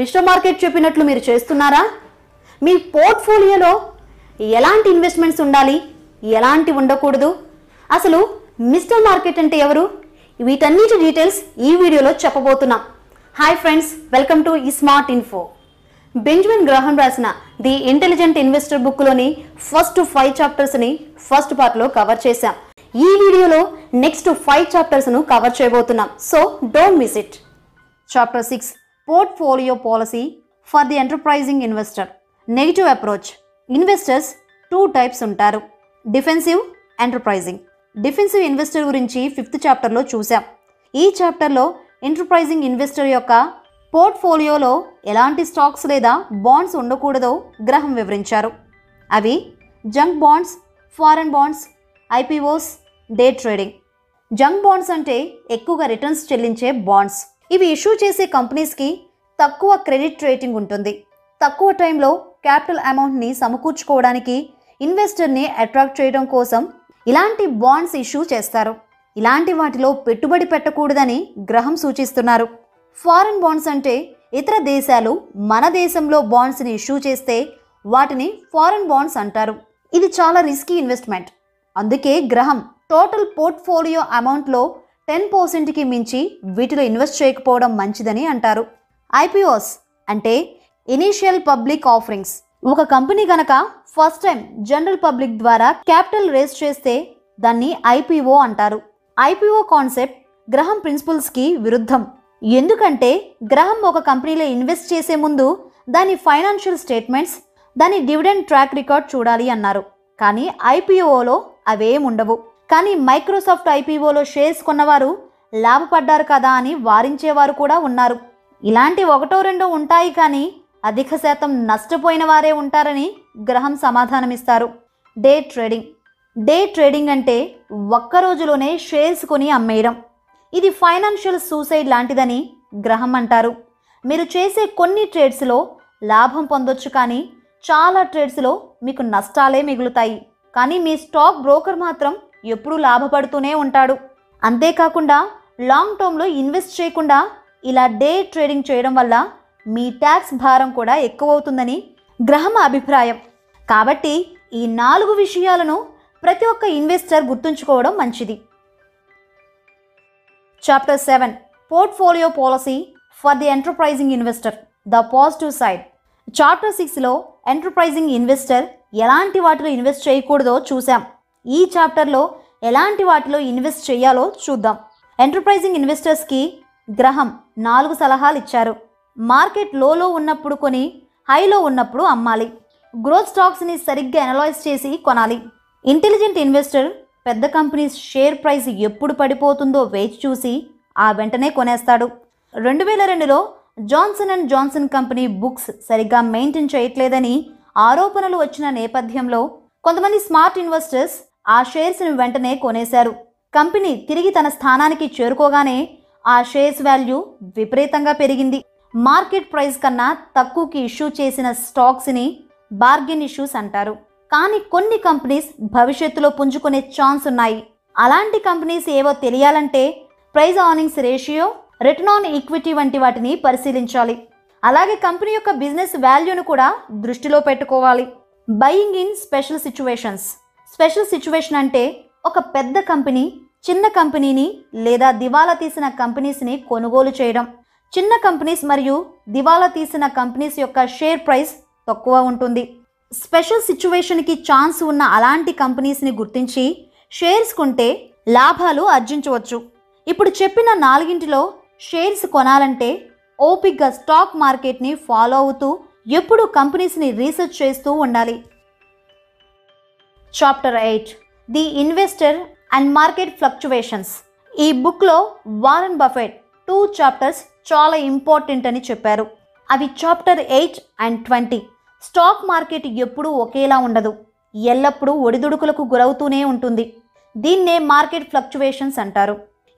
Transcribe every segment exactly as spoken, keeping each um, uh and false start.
Mister market చెప్పినట్లు మీరు చేస్తున్నారా? మీ పోర్ట్ఫోలియోలో ఎలాంటి ఇన్వెస్ట్మెంట్స్ ఉండాలి, ఎలాంటి ఉండకూడదు, అసలు మిస్టర్ మార్కెట్ అంటే ఎవరు, వీటన్నిటి డీటెయిల్స్ ఈ వీడియోలో చెప్పబోతున్నా. Hi friends, welcome to smart info. Benjamin Graham రాసిన ది ఇంటెలిజెంట్ ఇన్వెస్టర్ బుక్లోని ఫస్ట్ ఫైవ్ చాప్టర్స్ని ఫస్ట్ పార్ట్లో కవర్ చేశాం. ఈ వీడియోలో నెక్స్ట్ ఫైవ్ చాప్టర్స్ను కవర్ చేయబోతున్నాం, so don't miss it. Chapter six, portfolio policy for the enterprising investor, negative approach. Investors two types ఉంటారు, డిఫెన్సివ్, ఎంటర్ప్రైజింగ్. డిఫెన్సివ్ ఇన్వెస్టర్ గురించి ఫిఫ్త్ చాప్టర్లో చూసాం. ఈ చాప్టర్లో ఎంటర్ప్రైజింగ్ ఇన్వెస్టర్ యొక్క పోర్ట్ఫోలియోలో ఎలాంటి స్టాక్స్ లేదా బాండ్స్ ఉండకూడదో గ్రహం వివరించారు. అవి junk bonds, foreign bonds, IPOs, day trading. Junk bonds అంటే ఎక్కువగా రిటర్న్స్ చెల్లించే బాండ్స్. ఇవి ఇష్యూ చేసే కంపెనీస్కి తక్కువ క్రెడిట్ రేటింగ్ ఉంటుంది. తక్కువ టైంలో క్యాపిటల్ అమౌంట్ని సమకూర్చుకోవడానికి, ఇన్వెస్టర్ని అట్రాక్ట్ చేయడం కోసం ఇలాంటి బాండ్స్ ఇష్యూ చేస్తారు. ఇలాంటి వాటిలో పెట్టుబడి పెట్టకూడదని గ్రహం సూచిస్తున్నారు. ఫారెన్ బాండ్స్ అంటే ఇతర దేశాలు మన దేశంలో బాండ్స్ని ఇష్యూ చేస్తే వాటిని ఫారెన్ బాండ్స్ అంటారు. ఇది చాలా రిస్కీ ఇన్వెస్ట్మెంట్. అందుకే గ్రహం టోటల్ పోర్ట్ఫోలియో అమౌంట్లో టెన్ పర్సెంట్కి మించి వీటిలో ఇన్వెస్ట్ చేయకపోవడం మంచిదని అంటారు. ఐపీఓస్ అంటే ఇనీషియల్ పబ్లిక్ ఆఫరింగ్స్. ఒక కంపెనీ కనుక ఫస్ట్ టైం జనరల్ పబ్లిక్ ద్వారా క్యాపిటల్ రేస్ చేస్తే దాన్ని ఐపీఓ అంటారు. ఐపీఓ కాన్సెప్ట్ గ్రహం ప్రిన్సిపల్స్కి విరుద్ధం. ఎందుకంటే గ్రహం ఒక కంపెనీలో ఇన్వెస్ట్ చేసే ముందు దాని ఫైనాన్షియల్ స్టేట్మెంట్స్, దాని డివిడెండ్ ట్రాక్ రికార్డ్ చూడాలి అన్నారు. కానీ ఐపీఓలో అవేం ఉండవు. కానీ మైక్రోసాఫ్ట్ ఐపీఓలో షేర్స్ కొన్నవారు లాభపడ్డారు కదా అని వారించేవారు కూడా ఉన్నారు. ఇలాంటి ఒకటో రెండో ఉంటాయి, కానీ అధిక శాతం నష్టపోయిన వారే ఉంటారని గ్రహం సమాధానమిస్తారు. Day trading. డే ట్రేడింగ్ అంటే ఒక్క రోజులోనే షేర్స్ కొని అమ్మేయడం. ఇది ఫైనాన్షియల్ సూసైడ్ లాంటిదని గ్రహం అంటారు. మీరు చేసే కొన్ని ట్రేడ్స్లో లాభం పొందొచ్చు, కానీ చాలా ట్రేడ్స్లో మీకు నష్టాలే మిగులుతాయి. కానీ మీ స్టాక్ బ్రోకర్ మాత్రం ఎప్పుడూ లాభపడుతూనే ఉంటాడు. అంతేకాకుండా లాంగ్ టర్మ్లో ఇన్వెస్ట్ చేయకుండా ఇలా డే ట్రేడింగ్ చేయడం వల్ల మీ ట్యాక్స్ భారం కూడా ఎక్కువవుతుందని గ్రహం అభిప్రాయం. కాబట్టి ఈ నాలుగు విషయాలను ప్రతి ఒక్క ఇన్వెస్టర్ గుర్తుంచుకోవడం మంచిది. Chapter seven, portfolio policy for the enterprising investor, the positive side. Chapter సిక్స్లో ఎంటర్ప్రైజింగ్ ఇన్వెస్టర్ ఎలాంటి వాటిలో ఇన్వెస్ట్ చేయకూడదో చూసాం. ఈ చాప్టర్లో ఎలాంటి వాటిలో ఇన్వెస్ట్ చేయాలో చూద్దాం. ఎంటర్ప్రైజింగ్ ఇన్వెస్టర్స్కి గ్రహం నాలుగు సలహాలు ఇచ్చారు. మార్కెట్ లోలో ఉన్నప్పుడు కొని హైలో ఉన్నప్పుడు అమ్మాలి. గ్రోత్ స్టాక్స్ని సరిగ్గా అనలైజ్ చేసి కొనాలి. ఇంటెలిజెంట్ ఇన్వెస్టర్ పెద్ద కంపెనీస్ షేర్ ప్రైస్ ఎప్పుడు పడిపోతుందో వేచి చూసి ఆ వెంటనే కొనేస్తాడు. రెండు వేల రెండులో Johnson and Johnson company books సరిగ్గా మెయింటైన్ చేయట్లేదని ఆరోపణలు వచ్చిన నేపథ్యంలో కొంతమంది స్మార్ట్ ఇన్వెస్టర్స్ ఆ షేర్స్ని వెంటనే కొనేశారు. కంపెనీ తిరిగి తన స్థానానికి చేరుకోగానే ఆ షేర్స్ వాల్యూ విపరీతంగా పెరిగింది. మార్కెట్ ప్రైస్ కన్నా తక్కువకి ఇష్యూ చేసిన స్టాక్స్ని బార్గెన్ ఇష్యూస్ అంటారు. కానీ కొన్ని కంపెనీస్ భవిష్యత్తులో పుంజుకునే ఛాన్స్ ఉన్నాయి. అలాంటి కంపెనీస్ ఏవో తెలియాలంటే price earnings ratio, return on equity వంటి వాటిని పరిశీలించాలి. అలాగే కంపెనీ యొక్క బిజినెస్ వాల్యూను కూడా దృష్టిలో పెట్టుకోవాలి. Buying in special situations. Special situation అంటే ఒక పెద్ద కంపెనీ చిన్న కంపెనీని లేదా దివాలా తీసిన కంపెనీస్ని కొనుగోలు చేయడం. చిన్న కంపెనీస్ మరియు దివాలా తీసిన కంపెనీస్ యొక్క షేర్ ప్రైస్ తక్కువ ఉంటుంది. స్పెషల్ సిచ్యువేషన్కి ఛాన్స్ ఉన్న అలాంటి కంపెనీస్ని గుర్తించి షేర్స్ కొంటే లాభాలు ఆర్జించవచ్చు. ఇప్పుడు చెప్పిన నాలుగింటిలో షేర్స్ కొనాలంటే ఓపిక్గా స్టాక్ మార్కెట్ని ఫాలో అవుతూ ఎప్పుడూ కంపెనీస్ని రీసెర్చ్ చేస్తూ ఉండాలి. Chapter eight, the investor and market fluctuations. ఈ బుక్లో వారెన్ బఫెట్ టూ చాప్టర్స్ చాలా ఇంపార్టెంట్ అని చెప్పారు. అవి chapter eight and twenty. Stock market ఎప్పుడూ ఒకేలా ఉండదు, ఎల్లప్పుడూ ఒడిదుడుకులకు గురవుతూనే ఉంటుంది. దీన్నే మార్కెట్ ఫ్లక్చువేషన్స్ అంటారు.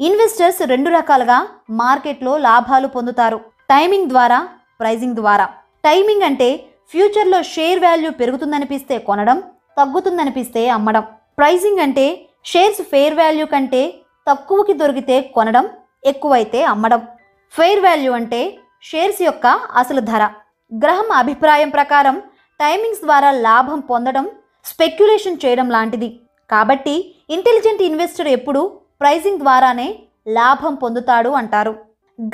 ఇన్వెస్టర్స్ రెండు రకాలుగా మార్కెట్లో లాభాలు పొందుతారు, టైమింగ్ ద్వారా, ప్రైజింగ్ ద్వారా. టైమింగ్ అంటే ఫ్యూచర్లో షేర్ వాల్యూ పెరుగుతుందనిపిస్తే కొనడం, తగ్గుతుందనిపిస్తే అమ్మడం. ప్రైజింగ్ అంటే షేర్స్ ఫేర్ వాల్యూ కంటే తక్కువకి దొరికితే కొనడం, ఎక్కువైతే అమ్మడం. ఫెయిర్ వాల్యూ అంటే షేర్స్ యొక్క అసలు ధర. గ్రహం అభిప్రాయం ప్రకారం టైమింగ్స్ ద్వారా లాభం పొందడం స్పెక్యులేషన్ చేయడం లాంటిది. కాబట్టి ఇంటెలిజెంట్ ఇన్వెస్టర్ ఎప్పుడూ ప్రైసింగ్ ద్వారానే లాభం పొందుతాడు అంటారు.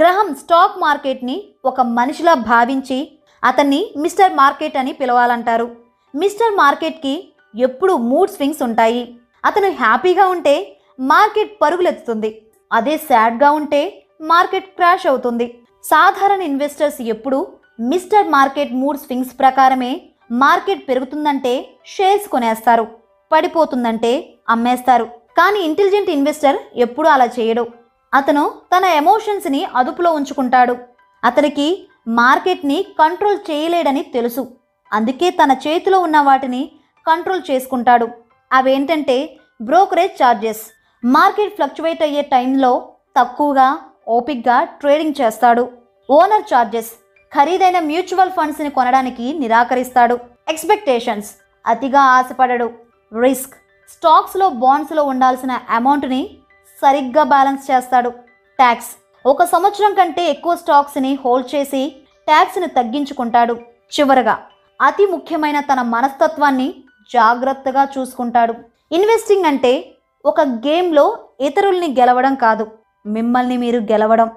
గ్రహం స్టాక్ మార్కెట్ని ఒక మనిషిలా భావించి అతన్ని మిస్టర్ మార్కెట్ అని పిలవాలంటారు. మిస్టర్ మార్కెట్కి ఎప్పుడూ మూడ్ స్వింగ్స్ ఉంటాయి. అతను హ్యాపీగా ఉంటే మార్కెట్ పరుగులెత్తుతుంది, అదే సాడ్గా ఉంటే మార్కెట్ క్రాష్ అవుతుంది. సాధారణ ఇన్వెస్టర్స్ ఎప్పుడూ మిస్టర్ మార్కెట్ మూడ్ స్వింగ్స్ ప్రకారమే మార్కెట్ పెరుగుతుందంటే షేర్స్ కొనేస్తారు, పడిపోతుందంటే అమ్మేస్తారు. కానీ ఇంటెలిజెంట్ ఇన్వెస్టర్ ఎప్పుడూ అలా చేయడు. అతను తన ఎమోషన్స్ని అదుపులో ఉంచుకుంటాడు. అతనికి మార్కెట్ని కంట్రోల్ చేయలేడని తెలుసు, అందుకే తన చేతిలో ఉన్న వాటిని కంట్రోల్ చేసుకుంటాడు. అవేంటంటే బ్రోకరేజ్ ఛార్జెస్. మార్కెట్ ఫ్లక్చువేట్ అయ్యే టైంలో తక్కువగా ఓపిక్గా ట్రేడింగ్ చేస్తాడు. Owner charges. ఖరీదైన మ్యూచువల్ ఫండ్స్ని కొనడానికి నిరాకరిస్తాడు. ఎక్స్పెక్టేషన్స్. అతిగా ఆశపడడు. రిస్క్. స్టాక్స్లో బాండ్స్లో ఉండాల్సిన అమౌంట్ని సరిగ్గా బ్యాలెన్స్ చేస్తాడు. ట్యాక్స్. ఒక సంవత్సరం కంటే ఎక్కువ స్టాక్స్ని హోల్డ్ చేసి ట్యాక్స్ని తగ్గించుకుంటాడు. చివరగా అతి ముఖ్యమైన తన మనస్తత్వాన్ని జాగ్రత్తగా చూసుకుంటాడు. ఇన్వెస్టింగ్ అంటే ఒక గేమ్లో ఇతరుల్ని గెలవడం కాదు, మిమ్మల్ని మీరు గెలవడం.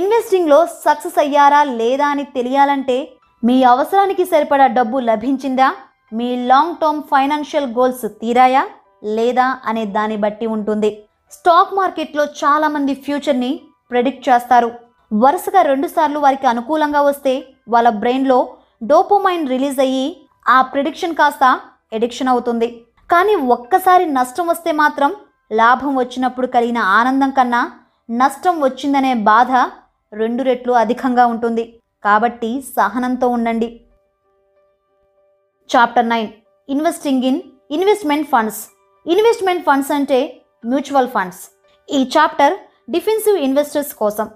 ఇన్వెస్టింగ్లో సక్సెస్ అయ్యారా లేదా అని తెలియాలంటే మీ అవసరానికి సరిపడా డబ్బు లభించిందా, మీ లాంగ్ టర్మ్ ఫైనాన్షియల్ గోల్స్ తీరాయా లేదా అనే దాన్ని బట్టి ఉంటుంది. స్టాక్ మార్కెట్లో చాలామంది ఫ్యూచర్ని ప్రెడిక్ట్ చేస్తారు. వరుసగా రెండుసార్లు వారికి అనుకూలంగా వస్తే వాళ్ళ బ్రెయిన్లో డోపోమైన్ రిలీజ్ అయ్యి ఆ ప్రిడిక్షన్ కాస్త ఎడిక్షన్ అవుతుంది. కానీ ఒక్కసారి నష్టం వస్తే మాత్రం లాభం వచ్చినప్పుడు కలిగిన ఆనందం కన్నా నష్టం వచ్చిందనే బాధ రెండు రెట్లు అధికంగా ఉంటుంది. కాబట్టి సహనంతో ఉండండి. Chapter nine, investing in investment funds. Investment funds అంటే మ్యూచువల్ ఫండ్స్. ఈ చాప్టర్ డిఫెన్సివ్ ఇన్వెస్టర్స్ కోసం,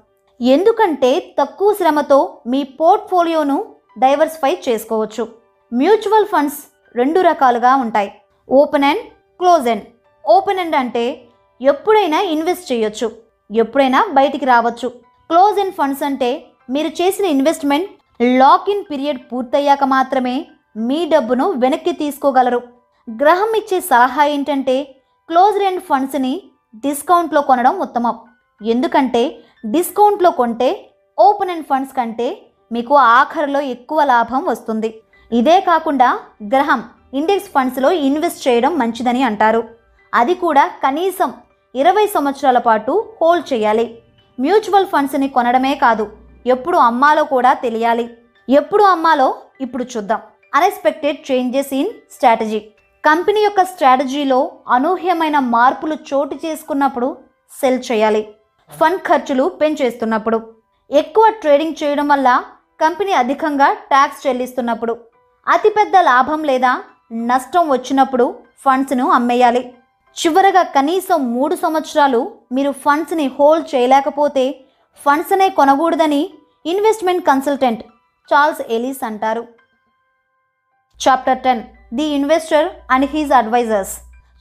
ఎందుకంటే తక్కువ శ్రమతో మీ పోర్ట్ఫోలియోను డైవర్సిఫై చేసుకోవచ్చు. మ్యూచువల్ ఫండ్స్ రెండు రకాలుగా ఉంటాయి, open end close end. Open end అంటే ఎప్పుడైనా ఇన్వెస్ట్ చేయొచ్చు, ఎప్పుడైనా బయటికి రావచ్చు. క్లోజ్ అండ్ ఫండ్స్ అంటే మీరు చేసిన ఇన్వెస్ట్మెంట్ లాక్ ఇన్ పీరియడ్ పూర్తయ్యాక మాత్రమే మీ డబ్బును వెనక్కి తీసుకోగలరు. గ్రహం ఇచ్చే సలహా ఏంటంటే క్లోజ్ అండ్ ఫండ్స్ని డిస్కౌంట్లో కొనడం ఉత్తమం. ఎందుకంటే డిస్కౌంట్లో కొంటే ఓపెన్ అండ్ ఫండ్స్ కంటే మీకు ఆఖరిలో ఎక్కువ లాభం వస్తుంది. ఇదే కాకుండా గ్రహం ఇండెక్స్ ఫండ్స్లో ఇన్వెస్ట్ చేయడం మంచిదని అంటారు. అది కూడా కనీసం ఇరవై సంవత్సరాల పాటు హోల్డ్ చేయాలి. మ్యూచువల్ ఫండ్స్ని కొనడమే కాదు, ఎప్పుడు అమ్మాలో కూడా తెలియాలి. ఎప్పుడు అమ్మాలో ఇప్పుడు చూద్దాం. Unexpected changes in strategy. Company యొక్క స్ట్రాటజీలో అనూహ్యమైన మార్పులు చోటు చేసుకున్నప్పుడు సెల్ చేయాలి. ఫండ్ ఖర్చులు పెంచేస్తున్నప్పుడు, ఎక్కువ ట్రేడింగ్ చేయడం వల్ల కంపెనీ అధికంగా ట్యాక్స్ చెల్లిస్తున్నప్పుడు, అతిపెద్ద లాభం లేదా నష్టం వచ్చినప్పుడు ఫండ్స్ను అమ్మేయాలి. చివరగా కనీసం మూడు సంవత్సరాలు మీరు ఫండ్స్ని హోల్డ్ చేయలేకపోతే ఫండ్స్నే కొనకూడదని ఇన్వెస్ట్మెంట్ కన్సల్టెంట్ చార్ల్స్ ఎలిస్ అంటారు. Chapter ten, the investor and his advisers.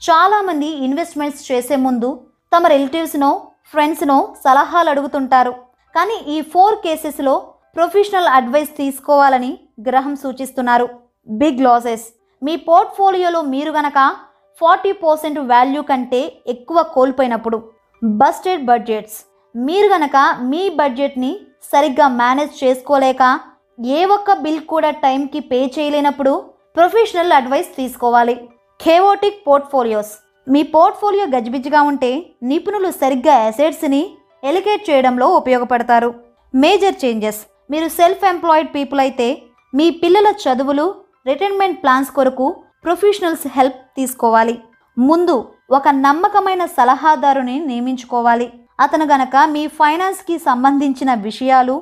చాలామంది ఇన్వెస్ట్మెంట్స్ చేసే ముందు తమ రిలేటివ్స్నో ఫ్రెండ్స్నో సలహాలు అడుగుతుంటారు. కానీ ఈ ఫోర్ కేసెస్లో ప్రొఫెషనల్ అడ్వైస్ తీసుకోవాలని గ్రహం సూచిస్తున్నారు. Big losses. మీ పోర్ట్ఫోలియోలో మీరు గనక ఫార్టీ పర్సెంట్ వాల్యూ కంటే ఎక్కువ కోల్పోయినప్పుడు. Busted budgets. మీరు గనక మీ బడ్జెట్ని సరిగ్గా మేనేజ్ చేసుకోలేక ఏ ఒక్క బిల్ కూడా టైంకి పే చేయలేనప్పుడు ప్రొఫెషనల్ అడ్వైస్ తీసుకోవాలి. Chaotic portfolios. మీ పోర్ట్ఫోలియో గజిబిజిగా ఉంటే నిపుణులు సరిగ్గా అసెట్స్ని ఎలికేట్ చేయడంలో ఉపయోగపడతారు. Major changes. మీరు సెల్ఫ్ ఎంప్లాయిడ్ పీపుల్ అయితే మీ పిల్లల చదువులు, రిటైర్మెంట్ ప్లాన్స్ కొరకు ప్రొఫెషనల్స్ హెల్ప్ తీసుకోవాలి. ముందు ఒక నమ్మకమైన సలహాదారుని నియమించుకోవాలి. అతను గనక మీ ఫైనాన్స్కి సంబంధించిన విషయాలు,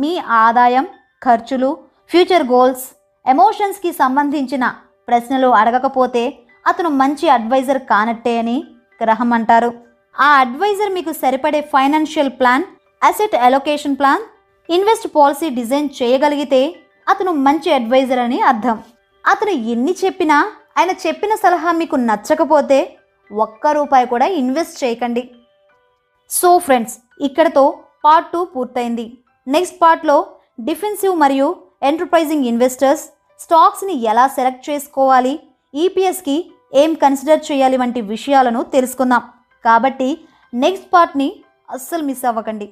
మీ ఆదాయం, ఖర్చులు, ఫ్యూచర్ గోల్స్, ఎమోషన్స్కి సంబంధించిన ప్రశ్నలు అడగకపోతే అతను మంచి అడ్వైజర్ కానట్టే అని గ్రహం అంటారు. ఆ అడ్వైజర్ మీకు సరిపడే financial plan, asset allocation plan, invest policy design చేయగలిగితే అతను మంచి అడ్వైజర్ అని అర్థం. అతను ఎన్ని చెప్పినా ఆయన చెప్పిన సలహా మీకు నచ్చకపోతే ఒక్క రూపాయి కూడా ఇన్వెస్ట్ చేయకండి. సో ఫ్రెండ్స్, ఇక్కడతో పార్ట్ టూ పూర్తయింది. నెక్స్ట్ పార్ట్లో డిఫెన్సివ్ మరియు ఎంటర్ప్రైజింగ్ ఇన్వెస్టర్స్ స్టాక్స్ని ఎలా సెలెక్ట్ చేసుకోవాలి, ఈపీఎస్కి ఏం కన్సిడర్ చేయాలి వంటి విషయాలను తెలుసుకుందాం. కాబట్టి నెక్స్ట్ పార్ట్ని అస్సలు మిస్ అవ్వకండి.